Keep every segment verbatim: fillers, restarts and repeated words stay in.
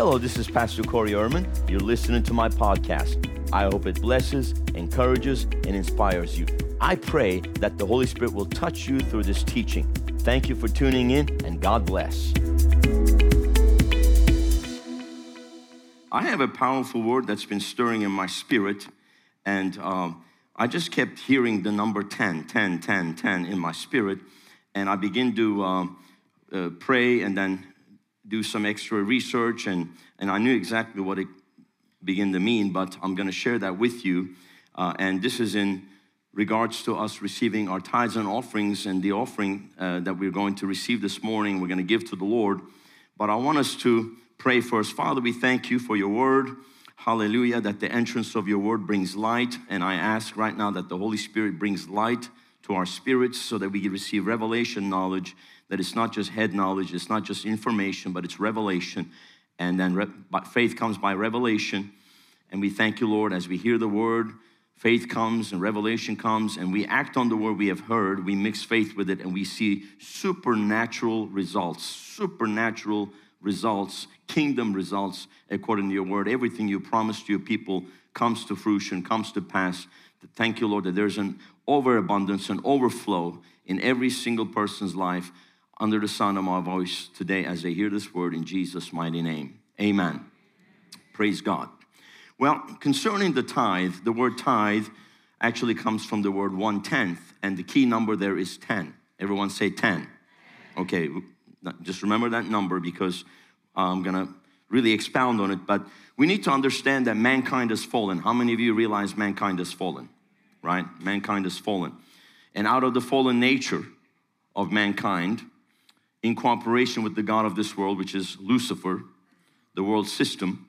Hello, this is Pastor Corey Erman. You're listening to my podcast. I hope it blesses, encourages, and inspires you. I pray that the Holy Spirit will touch you through this teaching. Thank you for tuning in, and God bless. I have a powerful word that's been stirring in my spirit, and um, I just kept hearing the number ten, ten, ten, ten in my spirit, and I begin to um, uh, pray and then do some extra research, and, and I knew exactly what it began to mean, but I'm going to share that with you. Uh, and this is in regards to us receiving our tithes and offerings, and the offering uh, that we're going to receive this morning, we're going to give to the Lord. But I want us to pray first. Father, we thank you for your word. Hallelujah, that the entrance of your word brings light. And I ask right now that the Holy Spirit brings light to our spirits so that we can receive revelation knowledge, that it's not just head knowledge, it's not just information, but it's revelation. And then re- faith comes by revelation. And we thank you, Lord, as we hear the word, faith comes and revelation comes, and we act on the word we have heard, we mix faith with it, and we see supernatural results, supernatural results, kingdom results, according to your word. Everything you promised to your people comes to fruition, comes to pass. Thank you, Lord, that there's an overabundance and overflow in every single person's life under the sound of my voice today as they hear this word in Jesus' mighty name. Amen. Amen. Praise God. Well, concerning the tithe, the word tithe actually comes from the word one-tenth, and the key number there is ten. Everyone say ten. Okay, just remember that number because I'm going to really expound on it, but we need to understand that mankind has fallen. How many of you realize mankind has fallen, right? Mankind has fallen. And out of the fallen nature of mankind, in cooperation with the god of this world, which is Lucifer, the world system,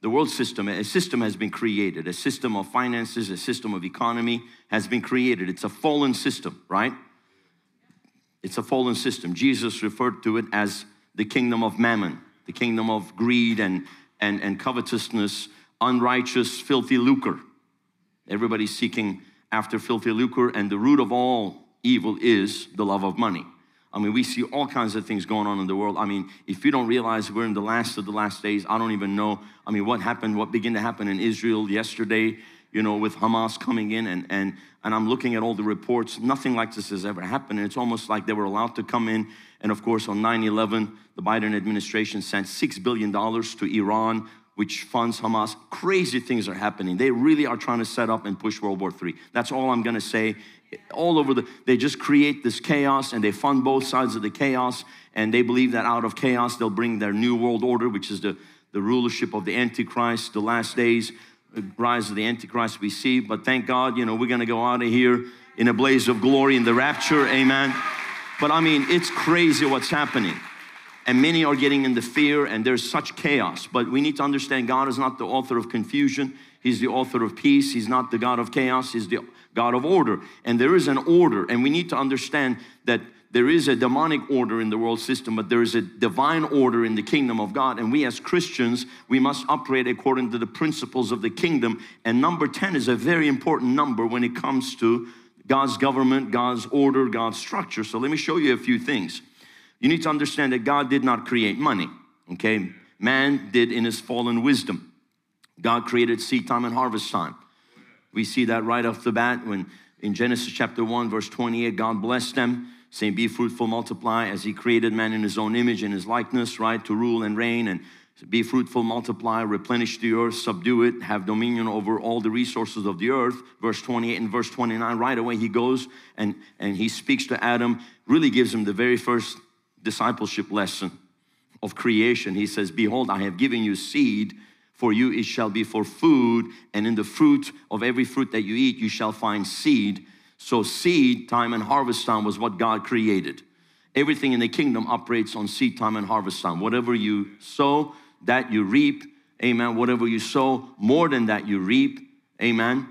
the world system, a system has been created. A system of finances, a system of economy has been created. It's a fallen system, right? It's a fallen system. Jesus referred to it as the kingdom of mammon, the kingdom of greed and, and, and covetousness, unrighteous, filthy lucre. Everybody's seeking after filthy lucre, and the root of all evil is the love of money. I mean, we see all kinds of things going on in the world. I mean, if you don't realize we're in the last of the last days, I don't even know. I mean, what happened, what began to happen in Israel yesterday, you know, with Hamas coming in, and and and I'm looking at all the reports. Nothing like this has ever happened. And it's almost like they were allowed to come in. And of course, on nine eleven, the Biden administration sent six billion dollars to Iran, which funds Hamas. Crazy things are happening. They really are trying to set up and push World War Three. That's all I'm gonna say. All over the, they just create this chaos, and they fund both sides of the chaos, and they believe that out of chaos, they'll bring their new world order, which is the, the rulership of the Antichrist, the last days, rise of the Antichrist we see. But thank God, you know, we're going to go out of here in a blaze of glory in the rapture. Amen. But I mean, it's crazy what's happening. And many are getting into fear, and there's such chaos. But we need to understand God is not the author of confusion. He's the author of peace. He's not the God of chaos. He's the God of order. And there is an order, and we need to understand that there is a demonic order in the world system, but there is a divine order in the kingdom of God. And we as Christians, we must operate according to the principles of the kingdom. And number ten is a very important number when it comes to God's government, God's order, God's structure. So let me show you a few things. You need to understand that God did not create money, okay? Man did in his fallen wisdom. God created seed time and harvest time. We see that right off the bat when in Genesis chapter one, verse twenty-eight, God blessed them, saying, be fruitful, multiply, as he created man in his own image and his likeness, right, to rule and reign, and be fruitful, multiply, replenish the earth, subdue it, have dominion over all the resources of the earth. Verse twenty-eight and verse twenty-nine, right away he goes and, and he speaks to Adam, really gives him the very first discipleship lesson of creation. He says, behold, I have given you seed, for you it shall be for food, and in the fruit of every fruit that you eat, you shall find seed. So seed time and harvest time was what God created. Everything in the kingdom operates on seed time and harvest time. Whatever you sow, that you reap. Amen. Whatever you sow, more than that you reap. Amen.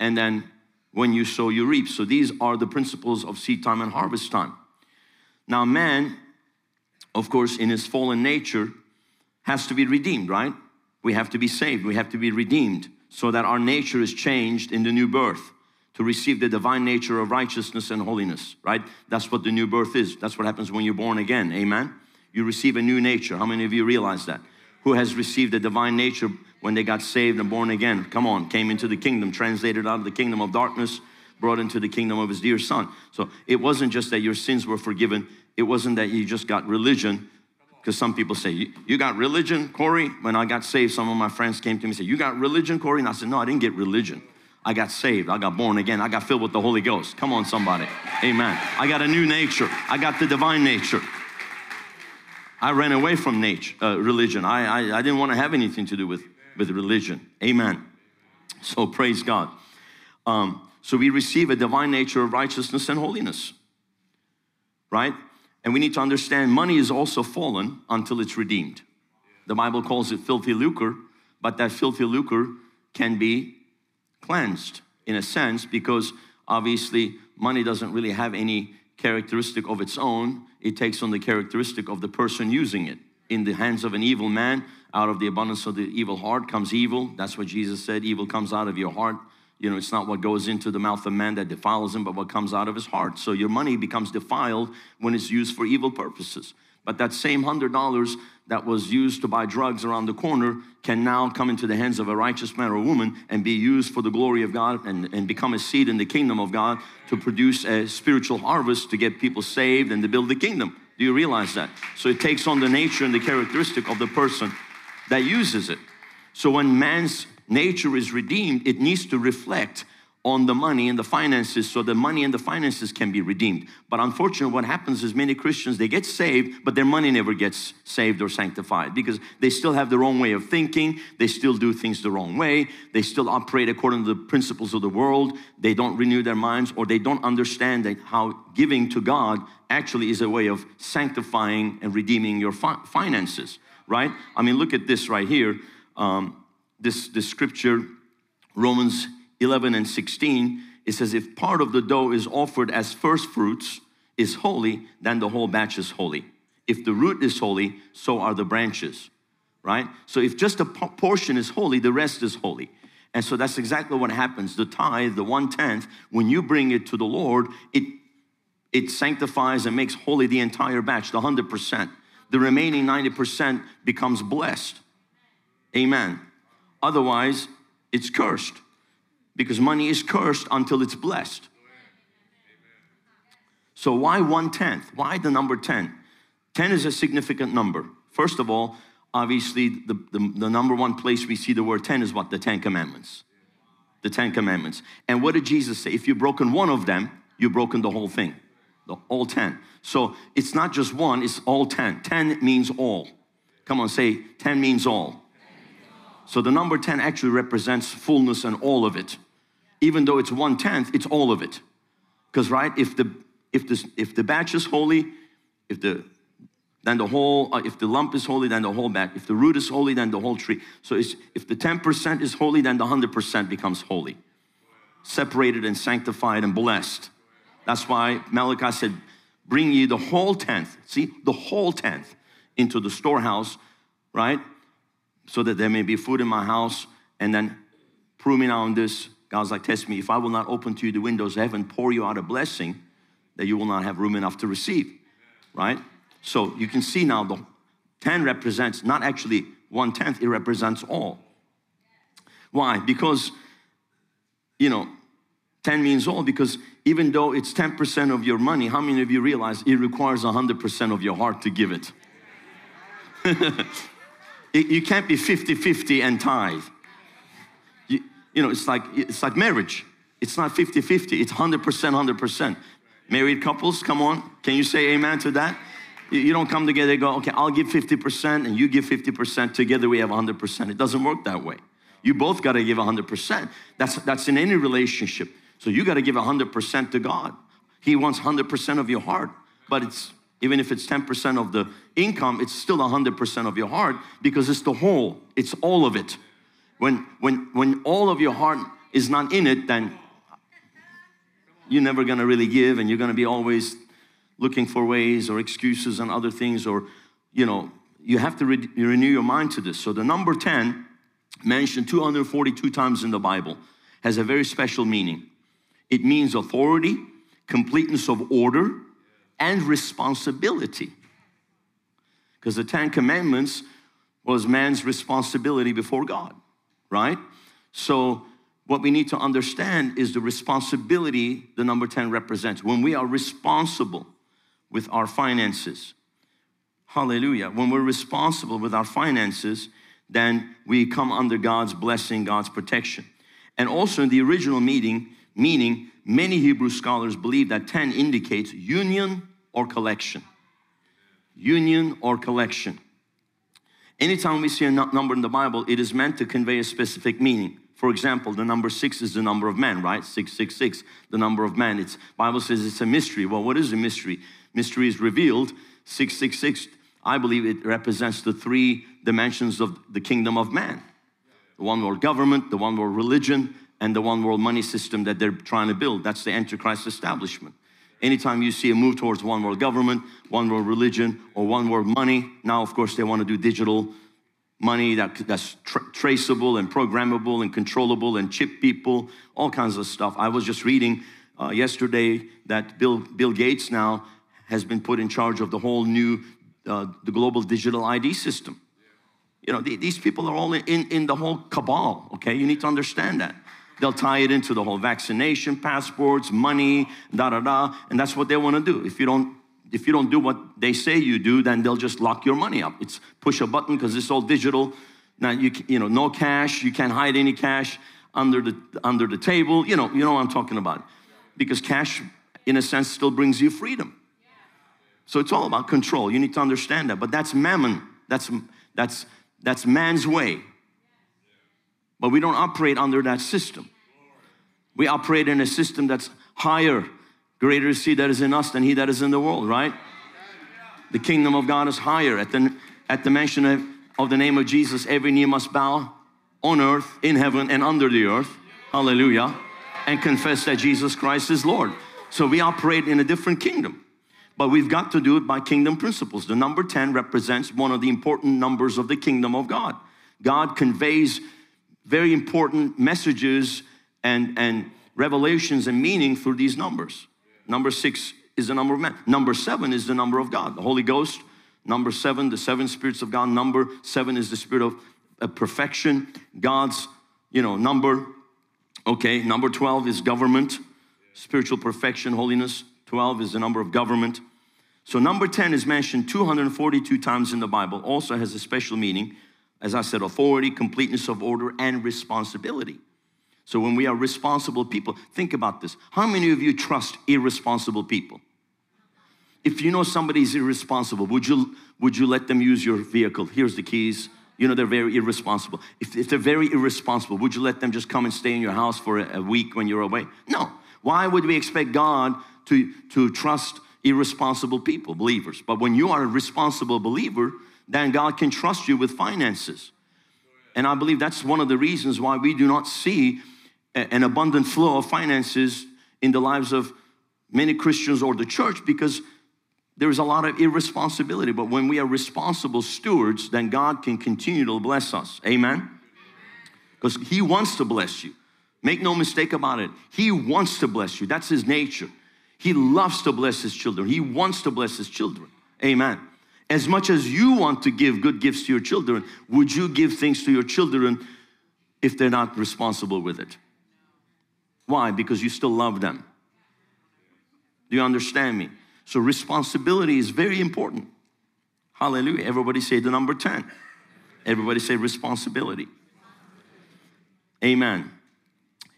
And then when you sow, you reap. So these are the principles of seed time and harvest time. Now man, of course, in his fallen nature, has to be redeemed, right? We have to be saved. We have to be redeemed so that our nature is changed in the new birth, to receive the divine nature of righteousness and holiness, right? That's what the new birth is. That's what happens when you're born again, amen? You receive a new nature. How many of you realize that? who has received the divine nature when they got saved and born again. Come on, came into the kingdom, translated out of the kingdom of darkness, brought into the kingdom of his dear son. So it wasn't just that your sins were forgiven. It wasn't that you just got religion, because some people say, you, you got religion, Corey? When I got saved, some of my friends came to me and said, you got religion, Corey? And I said, no, I didn't get religion. I got saved. I got born again. I got filled with the Holy Ghost. Come on, somebody. Amen. I got a new nature. I got the divine nature. I ran away from nature, uh, religion. I, I, I didn't want to have anything to do with, with religion. Amen. So praise God. Um, so we receive a divine nature of righteousness and holiness, right? And we need to understand money is also fallen until it's redeemed. The Bible calls it filthy lucre, but that filthy lucre can be cleansed in a sense, because obviously money doesn't really have any characteristic of its own. It takes on the characteristic of the person using it. In the hands of an evil man, out of the abundance of the evil heart comes evil. That's what Jesus said, evil comes out of your heart. You know, it's not what goes into the mouth of man that defiles him, but what comes out of his heart. So your money becomes defiled when it's used for evil purposes. But that same one hundred dollars that was used to buy drugs around the corner can now come into the hands of a righteous man or woman and be used for the glory of God, and, and become a seed in the kingdom of God to produce a spiritual harvest, to get people saved and to build the kingdom. Do you realize that? So it takes on the nature and the characteristic of the person that uses it. So when man's nature is redeemed, it needs to reflect on the money and the finances, so the money and the finances can be redeemed. But unfortunately, what happens is many Christians, they get saved, but their money never gets saved or sanctified, because they still have their own way of thinking. They still do things the wrong way. They still operate according to the principles of the world. They don't renew their minds, or they don't understand that how giving to God actually is a way of sanctifying and redeeming your fi- finances, right? I mean, look at this right here. Um, this, this scripture, Romans eleven and sixteen, it says, if part of the dough is offered as first fruits is holy, then the whole batch is holy. If the root is holy, so are the branches, right? So if just a portion is holy, the rest is holy. And so that's exactly what happens. The tithe, the one-tenth, when you bring it to the Lord, it, it sanctifies and makes holy the entire batch, the one hundred percent. The remaining ninety percent becomes blessed. Amen. Otherwise, it's cursed. Because money is cursed until it's blessed. So why one-tenth? Why the number ten? ten is a significant number. First of all, obviously, the, the, the number one place we see the word ten is what? The Ten Commandments. The Ten Commandments. And what did Jesus say? If you've broken one of them, you've broken the whole thing. The, all ten. So it's not just one, it's all ten. ten means all. Come on, say, ten means all. So the number ten actually represents fullness and all of it. Even though it's one-tenth, it's all of it. Because, right, if the if this if the batch is holy, if the then the whole uh, if the lump is holy, then the whole batch. If the root is holy, then the whole tree. So it's, if the ten percent is holy, then the one hundred percent becomes holy, separated and sanctified and blessed. That's why Malachi said, "Bring ye the whole tenth." See, the whole tenth into the storehouse, right? So that there may be food in my house. And then prove me now on this. God's like, test me. If I will not open to you the windows of heaven, pour you out a blessing that you will not have room enough to receive. Right? So you can see now the ten represents not actually one-tenth. It represents all. Why? Because, you know, ten means all, because even though it's ten percent of your money, how many of you realize it requires one hundred percent of your heart to give it? You can't be fifty-fifty and tithe. You, you know, it's like, it's like marriage. It's not fifty-fifty. It's one hundred percent, one hundred percent. Married couples, come on. Can you say amen to that? You, you don't come together and go, okay, I'll give fifty percent and you give fifty percent. Together we have one hundred percent. It doesn't work that way. You both got to give one hundred percent. That's, that's in any relationship. So you got to give one hundred percent to God. He wants one hundred percent of your heart, but it's, even if it's ten percent of the income, it's still one hundred percent of your heart, because it's the whole. It's all of it. When, when, when all of your heart is not in it, then you're never going to really give, and you're going to be always looking for ways or excuses and other things, or, you know, you have to re- renew your mind to this. So the number ten, mentioned two hundred forty-two times in the Bible, has a very special meaning. It means authority, completeness of order, and responsibility. Because the Ten Commandments was man's responsibility before God, right? So what we need to understand is the responsibility the number ten represents. When we are responsible with our finances, hallelujah, when we're responsible with our finances, then we come under God's blessing, God's protection. And also in the original meaning, meaning many Hebrew scholars believe that ten indicates union or collection. Union or collection. Anytime we see a number in the Bible, it is meant to convey a specific meaning. For example, the number six is the number of man, right? six six six, the number of man. It's Bible says it's a mystery. Well, what is a mystery? Mystery is revealed. six six six, I believe it represents the three dimensions of the kingdom of man. The one world government, the one world religion, and the one world money system that they're trying to build. That's the Antichrist establishment. Anytime you see a move towards one world government, one world religion, or one world money, now, of course, they want to do digital money that, that's tra traceable and programmable and controllable and chip people, all kinds of stuff. I was just reading uh, yesterday that Bill, Bill Gates now has been put in charge of the whole new, uh, the global digital I D system. You know, th these people are all in, in the whole cabal, okay? You need to understand that. They'll tie it into the whole vaccination, passports, money, da-da-da, and that's what they want to do. If you don't, if you don't do what they say you do, then they'll just lock your money up. It's push a button because it's all digital. Now, you, you know, no cash. You can't hide any cash under the, under the table. You know, you know what I'm talking about. Because cash, in a sense, still brings you freedom. So it's all about control. You need to understand that. But that's mammon. That's, that's, that's man's way. But we don't operate under that system. We operate in a system that's higher. Greater is he that is in us than he that is in the world, right? The kingdom of God is higher. At the, at the mention of, of the name of Jesus, every knee must bow on earth, in heaven, and under the earth. Hallelujah. And confess that Jesus Christ is Lord. So we operate in a different kingdom. But we've got to do it by kingdom principles. The number ten represents one of the important numbers of the kingdom of God. God conveys very important messages and, and revelations and meaning through these numbers. Number six is the number of men. Number seven is the number of God, the Holy Ghost. Number seven, the seven spirits of God. Number seven is the spirit of uh, perfection, God's, you know, number. Okay, number twelve is government, spiritual perfection, holiness. twelve is the number of government. So number ten is mentioned two hundred forty-two times in the Bible. Also has a special meaning. As I said, authority, completeness of order, and responsibility. So when we are responsible people, think about this. How many of you trust irresponsible people? If you know somebody's irresponsible, would you, would you let them use your vehicle? Here's the keys. You know they're very irresponsible. If, if they're very irresponsible, would you let them just come and stay in your house for a, a week when you're away? No. Why would we expect God to, to trust irresponsible people, believers? But when you are a responsible believer, then God can trust you with finances. And I believe that's one of the reasons why we do not see an abundant flow of finances in the lives of many Christians or the church, because there's a lot of irresponsibility. But when we are responsible stewards, then God can continue to bless us. Amen? Because He wants to bless you. Make no mistake about it. He wants to bless you. That's His nature. He loves to bless His children. He wants to bless His children. Amen. As much as you want to give good gifts to your children, would you give things to your children if they're not responsible with it? Why? Because you still love them. Do you understand me? So responsibility is very important. Hallelujah. Everybody say the number ten. Everybody say responsibility. Amen.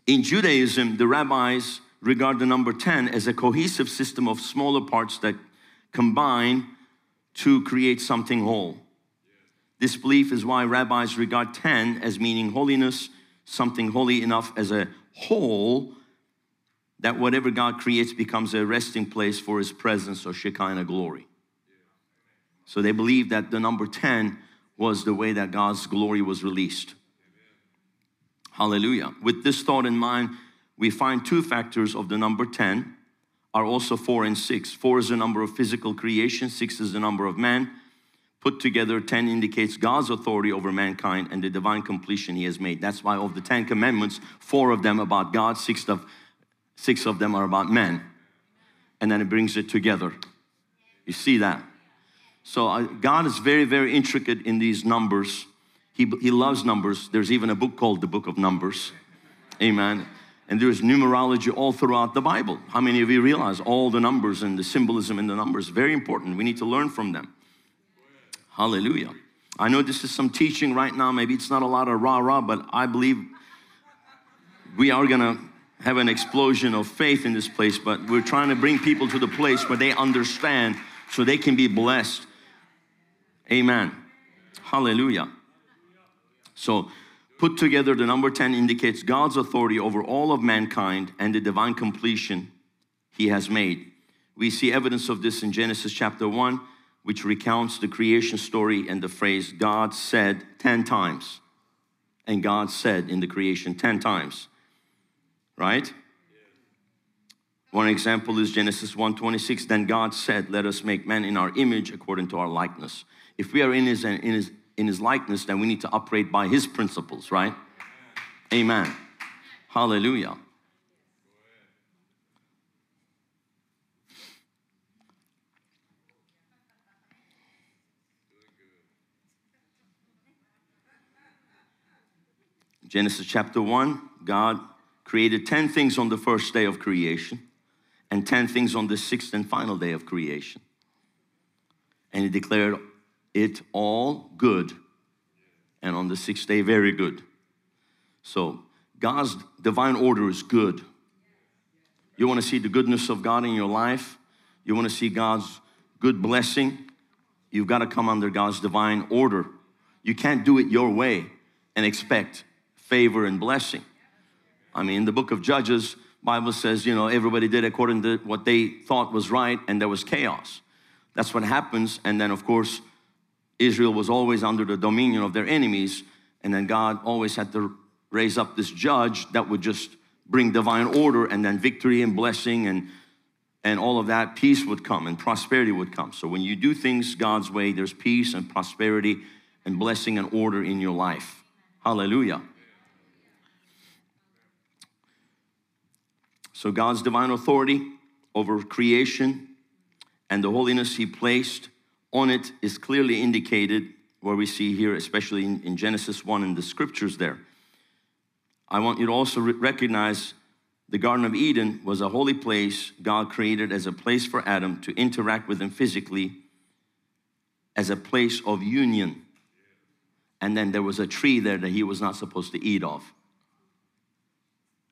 In Judaism, the rabbis regard the number ten as a cohesive system of smaller parts that combine to create something whole. This belief is why rabbis regard ten as meaning holiness, something holy enough as a whole that whatever God creates becomes a resting place for His presence or Shekinah glory. So they believe that the number ten was the way that God's glory was released. Hallelujah. With this thought in mind, we find two factors of the number ten are also four and six. Four is the number of physical creation. Six is the number of man. Put together, ten indicates God's authority over mankind and the divine completion He has made. That's why of the Ten Commandments, four of them about God, six of, six of them are about man. And then it brings it together. You see that? So I, God is very, very intricate in these numbers. He, he loves numbers. There's even a book called the Book of Numbers. Amen. And there's numerology all throughout the Bible. How many of you realize all the numbers and the symbolism in the numbers? Very important. We need to learn from them. Hallelujah. I know this is some teaching right now. Maybe it's not a lot of rah-rah, but I believe we are going to have an explosion of faith in this place. But we're trying to bring people to the place where they understand so they can be blessed. Amen. Hallelujah. So, put together, the number ten indicates God's authority over all of mankind and the divine completion He has made. We see evidence of this in Genesis chapter one, which recounts the creation story and the phrase, God said ten times. And God said in the creation ten times. Right? One example is Genesis one twenty-six. Then God said, let us make man in our image according to our likeness. If we are in his, in his in his likeness, then we need to operate by his principles, right? Amen. Amen. Hallelujah. Amen. Genesis chapter one, God created ten things on the first day of creation and ten things on the sixth and final day of creation. And he declared it all good, and on the sixth day, very good. So God's divine order is good. You want to see the goodness of God in your life? You want to see God's good blessing? You've got to come under God's divine order. You can't do it your way and expect favor and blessing. I mean, in the book of Judges, the Bible says, you know, everybody did according to what they thought was right, and there was chaos. That's what happens, and then, of course, Israel was always under the dominion of their enemies, and then God always had to raise up this judge that would just bring divine order, and then victory and blessing and, and all of that. Peace would come and prosperity would come. So when you do things God's way, there's peace and prosperity and blessing and order in your life. Hallelujah. So God's divine authority over creation and the holiness He placed on it is clearly indicated where we see here, especially in, in Genesis one and the scriptures there. I want you to also re- recognize the Garden of Eden was a holy place God created as a place for Adam to interact with Him physically, as a place of union. And then there was a tree there that he was not supposed to eat of.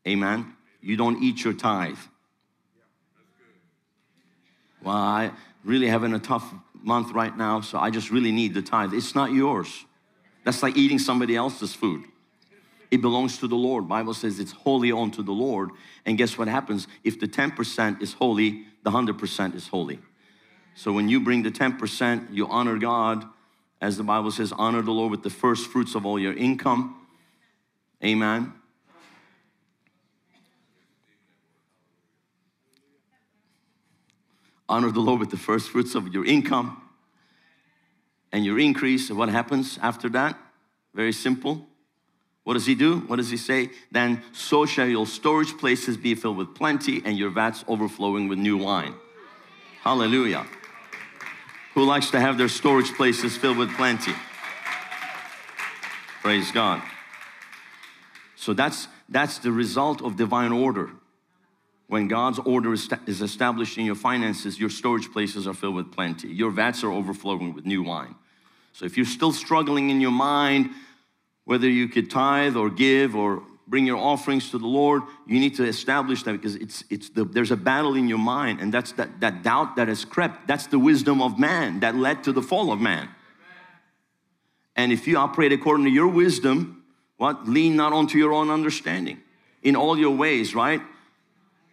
Amen? You don't eat your tithe. Well, I really having a tough month right now, so I just really need the tithe. It's not yours. That's like eating somebody else's food. It belongs to the Lord. Bible says it's holy unto the Lord. And guess what happens? If the ten percent is holy, the one hundred percent is holy. So when you bring the ten percent, you honor God. As the Bible says, honor the Lord with the first fruits of all your income. Amen. Honor the Lord with the first fruits of your income and your increase. And what happens after that? Very simple. What does he do? What does he say? Then so shall your storage places be filled with plenty and your vats overflowing with new wine. Hallelujah. Who likes to have their storage places filled with plenty? Praise God. So that's, that's the result of divine order. When God's order is established in your finances, your storage places are filled with plenty. Your vats are overflowing with new wine. So if you're still struggling in your mind, whether you could tithe or give or bring your offerings to the Lord, you need to establish that, because it's it's the, there's a battle in your mind, and that's that, that doubt that has crept. That's the wisdom of man that led to the fall of man. Amen. And if you operate according to your wisdom, what? Lean not onto your own understanding. In all your ways, right?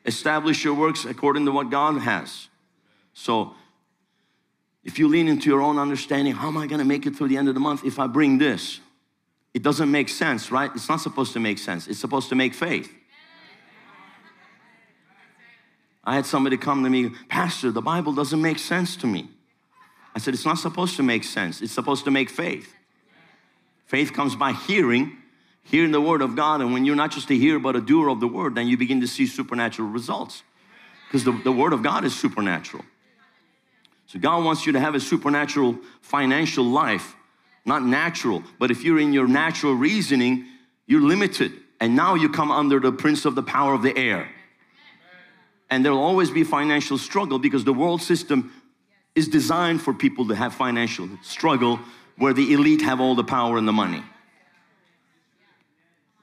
Establish your works according to what God has. So, if you lean into your own understanding, how am I going to make it through the end of the month if I bring this? It doesn't make sense, right? It's not supposed to make sense. It's supposed to make faith. I had somebody come to me, Pastor, the Bible doesn't make sense to me. I said, it's not supposed to make sense. It's supposed to make faith. Faith comes by hearing. Hearing the word of God, and when you're not just a hearer but a doer of the word, then you begin to see supernatural results, because the, the word of God is supernatural. So God wants you to have a supernatural financial life, not natural. But if you're in your natural reasoning, you're limited. And now you come under the prince of the power of the air. And there will always be financial struggle because the world system is designed for people to have financial struggle where the elite have all the power and the money.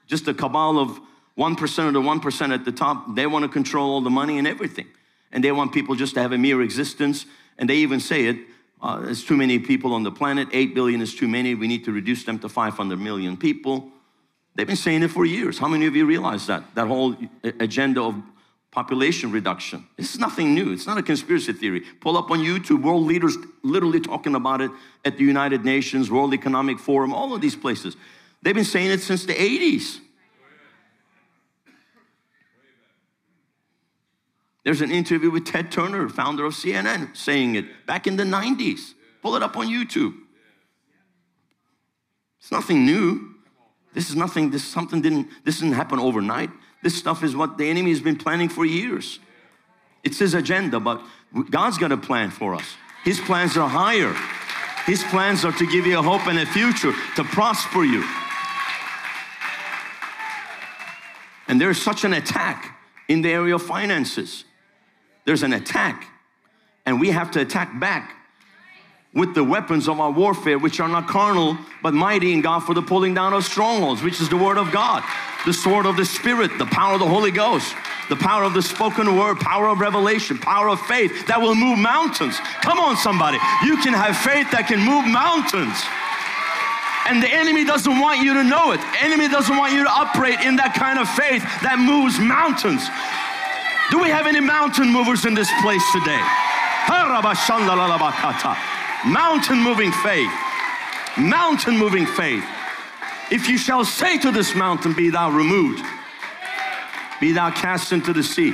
Just a cabal of one percent or the one percent at the top, they want to control all the money and everything. And they want people just to have a mere existence. And they even say it, uh, there's too many people on the planet, eight billion is too many, we need to reduce them to five hundred million people. They've been saying it for years. How many of you realize that? That whole agenda of population reduction. It's nothing new. It's not a conspiracy theory. Pull up on YouTube, world leaders literally talking about it at the United Nations, World Economic Forum, all of these places. They've been saying it since the eighties. There's an interview with Ted Turner, founder of C N N, saying it back in the nineties. Pull it up on YouTube. It's nothing new. This is nothing, this something didn't, this didn't happen overnight. This stuff is what the enemy has been planning for years. It's his agenda, but God's got a plan for us. His plans are higher. His plans are to give you a hope and a future, to prosper you. And there's such an attack in the area of finances. There's an attack, and we have to attack back with the weapons of our warfare, which are not carnal, but mighty in God for the pulling down of strongholds, which is the word of God, the sword of the Spirit, the power of the Holy Ghost, the power of the spoken word, power of revelation, power of faith that will move mountains. Come on, somebody. You can have faith that can move mountains. And the enemy doesn't want you to know it. The enemy doesn't want you to operate in that kind of faith that moves mountains. Do we have any mountain movers in this place today? Mountain moving faith. Mountain moving faith. If you shall say to this mountain, be thou removed, be thou cast into the sea,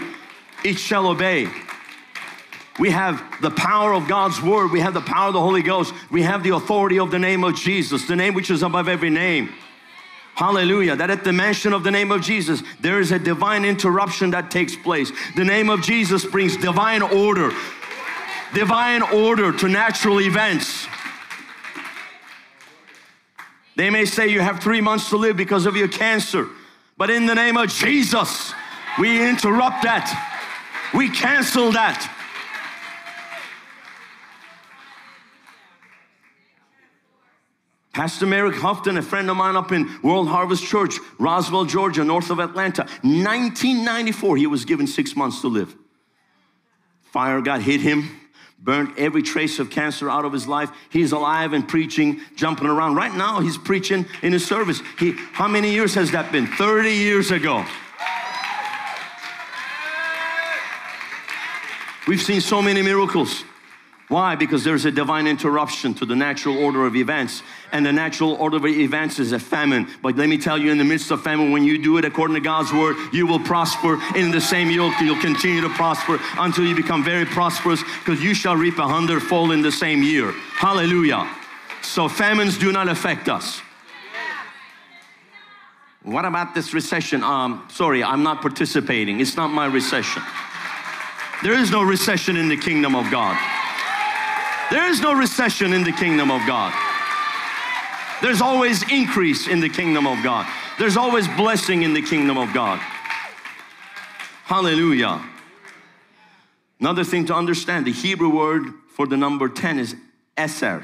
it shall obey. We have the power of God's word. We have the power of the Holy Ghost. We have the authority of the name of Jesus, the name which is above every name. Hallelujah. That at the mention of the name of Jesus, there is a divine interruption that takes place. The name of Jesus brings divine order. Divine order to natural events. They may say you have three months to live because of your cancer, but in the name of Jesus, we interrupt that. We cancel that. Pastor Merrick Huffton, a friend of mine up in World Harvest Church, Roswell, Georgia, north of Atlanta, nineteen ninety-four, he was given six months to live. Fire got hit him. Burnt every trace of cancer out of his life. He's alive and preaching, jumping around. Right now, he's preaching in his service. He, how many years has that been? thirty years ago. We've seen so many miracles. Why? Because there's a divine interruption to the natural order of events. And the natural order of events is a famine. But let me tell you, in the midst of famine, when you do it according to God's word, you will prosper. In the same yoke, you'll continue to prosper until you become very prosperous, because you shall reap a hundredfold in the same year. Hallelujah. So famines do not affect us. What about this recession? Um, sorry, I'm not participating. It's not my recession. There is no recession in the kingdom of God. There is no recession in the kingdom of God. There's always increase in the kingdom of God. There's always blessing in the kingdom of God. Hallelujah. Another thing to understand, the Hebrew word for the number ten is eser.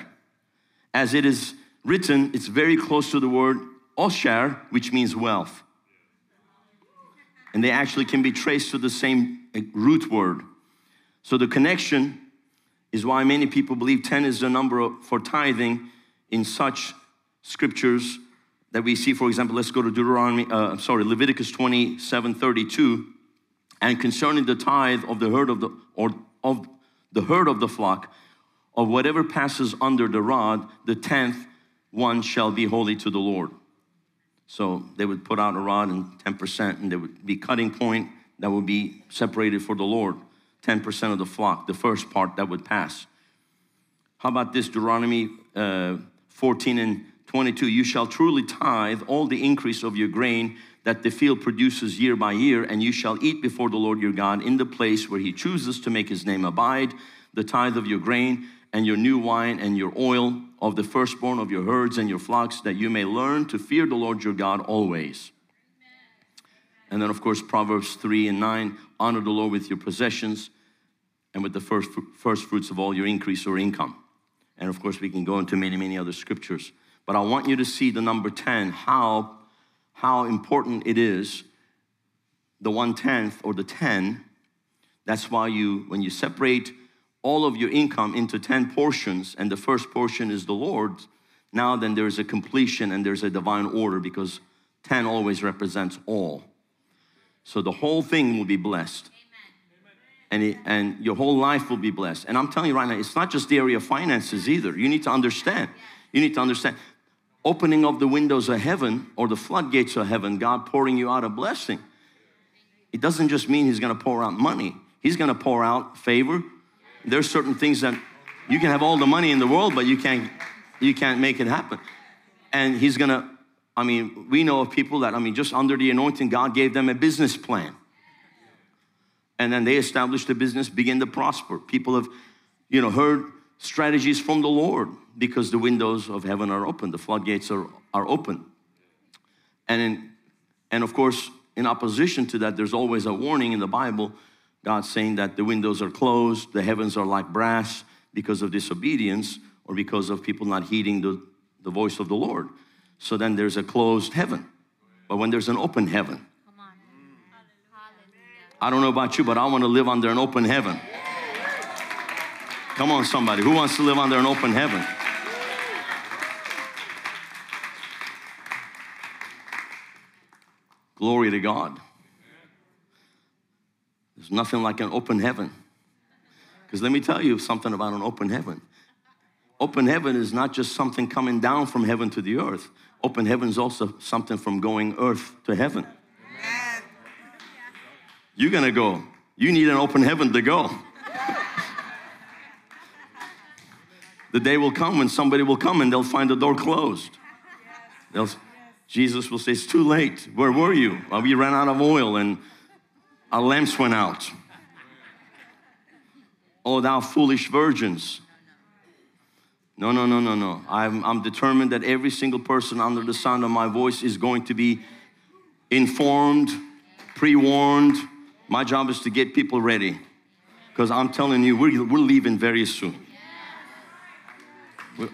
As it is written, it's very close to the word osher, which means wealth. And they actually can be traced to the same root word. So the connection is why many people believe ten is the number for tithing in such scriptures that we see. For example, let's go to Deuteronomy, uh, sorry, Leviticus twenty-seven thirty-two, and concerning the tithe of the herd of the or of the herd of the flock, of whatever passes under the rod, the tenth one shall be holy to the Lord. So they would put out a rod and ten percent, and there would be cutting point that would be separated for the Lord. ten percent of the flock, the first part that would pass. How about this, Deuteronomy uh, fourteen and twenty-two? You shall truly tithe all the increase of your grain that the field produces year by year, and you shall eat before the Lord your God in the place where he chooses to make his name abide, the tithe of your grain and your new wine and your oil, of the firstborn of your herds and your flocks, that you may learn to fear the Lord your God always. Amen. And then, of course, Proverbs three and nine, honor the Lord with your possessions and with the first, first fruits of all your increase or income. And, of course, we can go into many, many other scriptures. But I want you to see the number ten, how, how important it is, the one-tenth or the ten. That's why you, when you separate all of your income into ten portions, and the first portion is the Lord's, now then there's a completion and there's a divine order, because ten always represents all. So the whole thing will be blessed. Amen. And, it, and your whole life will be blessed. And I'm telling you right now, it's not just the area of finances either. You need to understand. You need to understand. Opening of the windows of heaven or the floodgates of heaven, God pouring you out a blessing. It doesn't just mean He's going to pour out money. He's going to pour out favor. There's certain things that you can have all the money in the world, but you can't, you can't make it happen. And He's going to, I mean, we know of people that, I mean, just under the anointing, God gave them a business plan. And then they established a business, begin to prosper. People have, you know, heard strategies from the Lord because the windows of heaven are open. The floodgates are, are open. And, in, and of course, in opposition to that, there's always a warning in the Bible. God's saying that the windows are closed, the heavens are like brass because of disobedience or because of people not heeding the, the voice of the Lord. So then there's a closed heaven. But when there's an open heaven, come on. I don't know about you, but I want to live under an open heaven. Come on, somebody. Who wants to live under an open heaven? Glory to God. There's nothing like an open heaven. Because let me tell you something about an open heaven. Open heaven is not just something coming down from heaven to the earth. Open heaven is also something from going earth to heaven. You're going to go. You need an open heaven to go. The day will come when somebody will come and they'll find the door closed. They'll, Jesus will say, it's too late. Where were you? Well, we ran out of oil and our lamps went out. Oh, thou foolish virgins. No, no, no, no, no. I'm, I'm determined that every single person under the sound of my voice is going to be informed, pre-warned. My job is to get people ready. Because I'm telling you, we're, we're leaving very soon.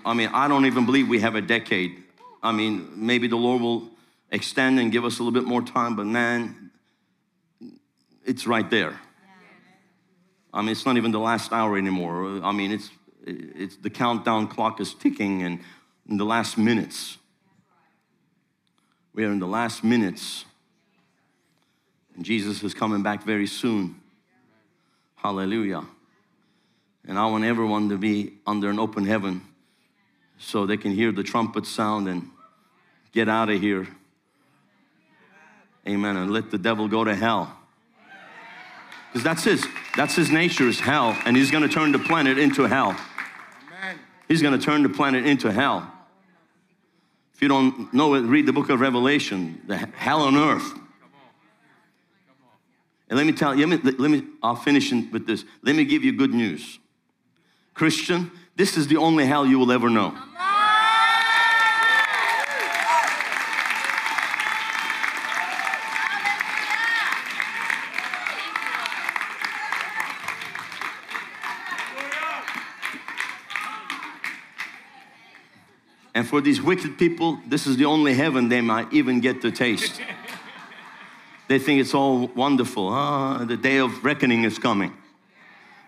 I mean, I don't even believe we have a decade. I mean, maybe the Lord will extend and give us a little bit more time, but man, it's right there. I mean, it's not even the last hour anymore. I mean, it's it's the countdown clock is ticking, and in the last minutes. We are in the last minutes. And Jesus is coming back very soon. Hallelujah. And I want everyone to be under an open heaven so they can hear the trumpet sound and get out of here. Amen. And let the devil go to hell. Because that's his, that's his nature is hell, and he's going to turn the planet into hell. Amen. He's going to turn the planet into hell. If you don't know it, read the book of Revelation, the hell on earth. Come on. Come on. And let me tell you, let me, let me, I'll finish in, with this. Let me give you good news. Christian, this is the only hell you will ever know. Come on. And for these wicked people, this is the only heaven they might even get to taste. They think it's all wonderful. Ah, the day of reckoning is coming.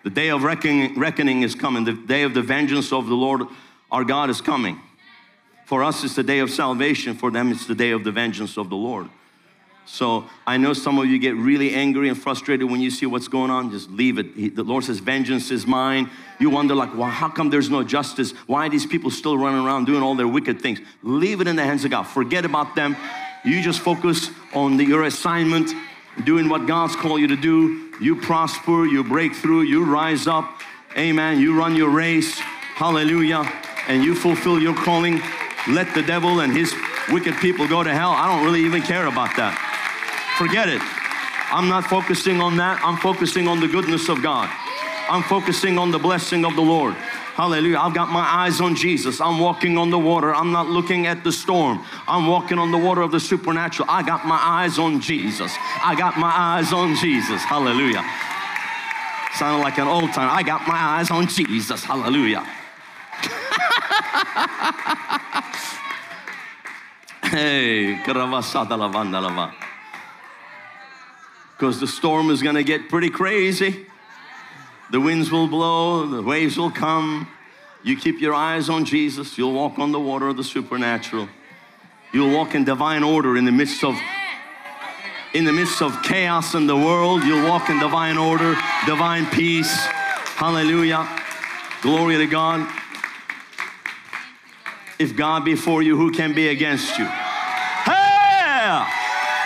The day of reckoning, reckoning is coming. The day of the vengeance of the Lord our God is coming. For us, it's the day of salvation. For them, it's the day of the vengeance of the Lord. So I know some of you get really angry and frustrated when you see what's going on. Just leave it. He, the Lord says, vengeance is mine. You wonder like, well, how come there's no justice? Why are these people still running around doing all their wicked things? Leave it in the hands of God. Forget about them. You just focus on the, your assignment, doing what God's called you to do. You prosper, you break through, you rise up. Amen. You run your race. Hallelujah. And you fulfill your calling. Let the devil and his wicked people go to hell. I don't really even care about that. Forget it. I'm not focusing on that. I'm focusing on the goodness of God. I'm focusing on the blessing of the Lord. Hallelujah. I've got my eyes on Jesus. I'm walking on the water. I'm not looking at the storm. I'm walking on the water of the supernatural. I got my eyes on Jesus. I got my eyes on Jesus. Hallelujah. Sounded like an old time. I got my eyes on Jesus. Hallelujah. Hey, because the storm is going to get pretty crazy. The winds will blow, the waves will come. You keep your eyes on Jesus, you'll walk on the water of the supernatural. You'll walk in divine order in the midst of in the midst of chaos in the world. You'll walk in divine order, divine peace. Hallelujah. Glory to God. If God be for you, who can be against you? Hey!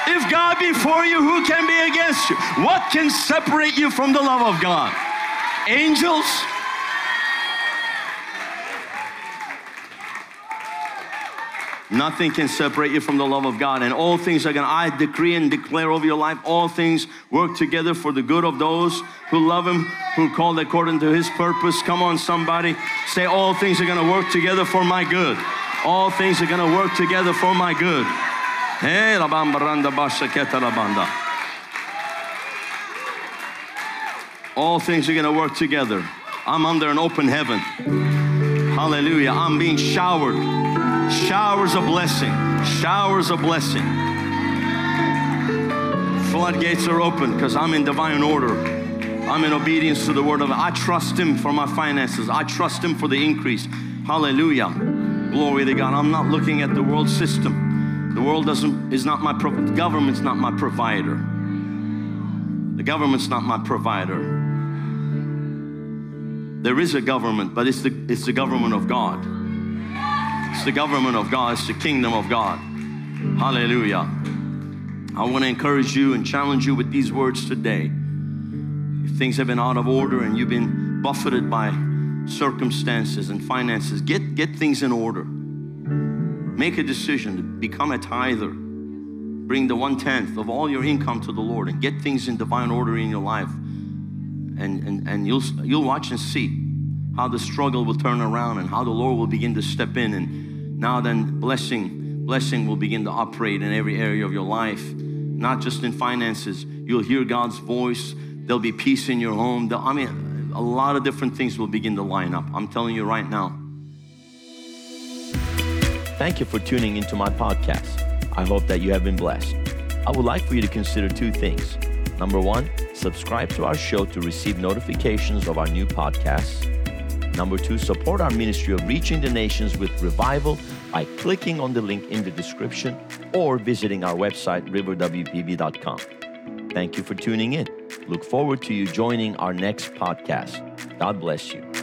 If God be for you, who can be against you? What can separate you from the love of God? Angels? Nothing can separate you from the love of God. And all things are going to, I decree and declare over your life, all things work together for the good of those who love Him, who called according to His purpose. Come on, somebody. Say, all things are going to work together for my good. All things are going to work together for my good. Hey, all things are going to work together. I'm under an open heaven. Hallelujah. I'm being showered. Showers of blessing. Showers of blessing. Floodgates are open because I'm in divine order. I'm in obedience to the word of God. I trust Him for my finances. I trust Him for the increase. Hallelujah. Glory to God. I'm not looking at the world system. The world doesn't, is not my, the government's not my provider. The government's not my provider. There is a government, but it's the, it's the government of God. It's the government of God, it's the kingdom of God. Hallelujah. I want to encourage you and challenge you with these words today. If things have been out of order and you've been buffeted by circumstances and finances, get, get things in order. Make a decision to become a tither. Bring the one-tenth of all your income to the Lord and get things in divine order in your life. And, and, and you'll, you'll watch and see how the struggle will turn around and how the Lord will begin to step in. And now then, blessing, blessing will begin to operate in every area of your life, not just in finances. You'll hear God's voice. There'll be peace in your home. I mean, a lot of different things will begin to line up. I'm telling you right now. Thank you for tuning into my podcast. I hope that you have been blessed. I would like for you to consider two things. Number one, subscribe to our show to receive notifications of our new podcasts. Number two, support our ministry of reaching the nations with revival by clicking on the link in the description or visiting our website, river w p b dot com. Thank you for tuning in. Look forward to you joining our next podcast. God bless you.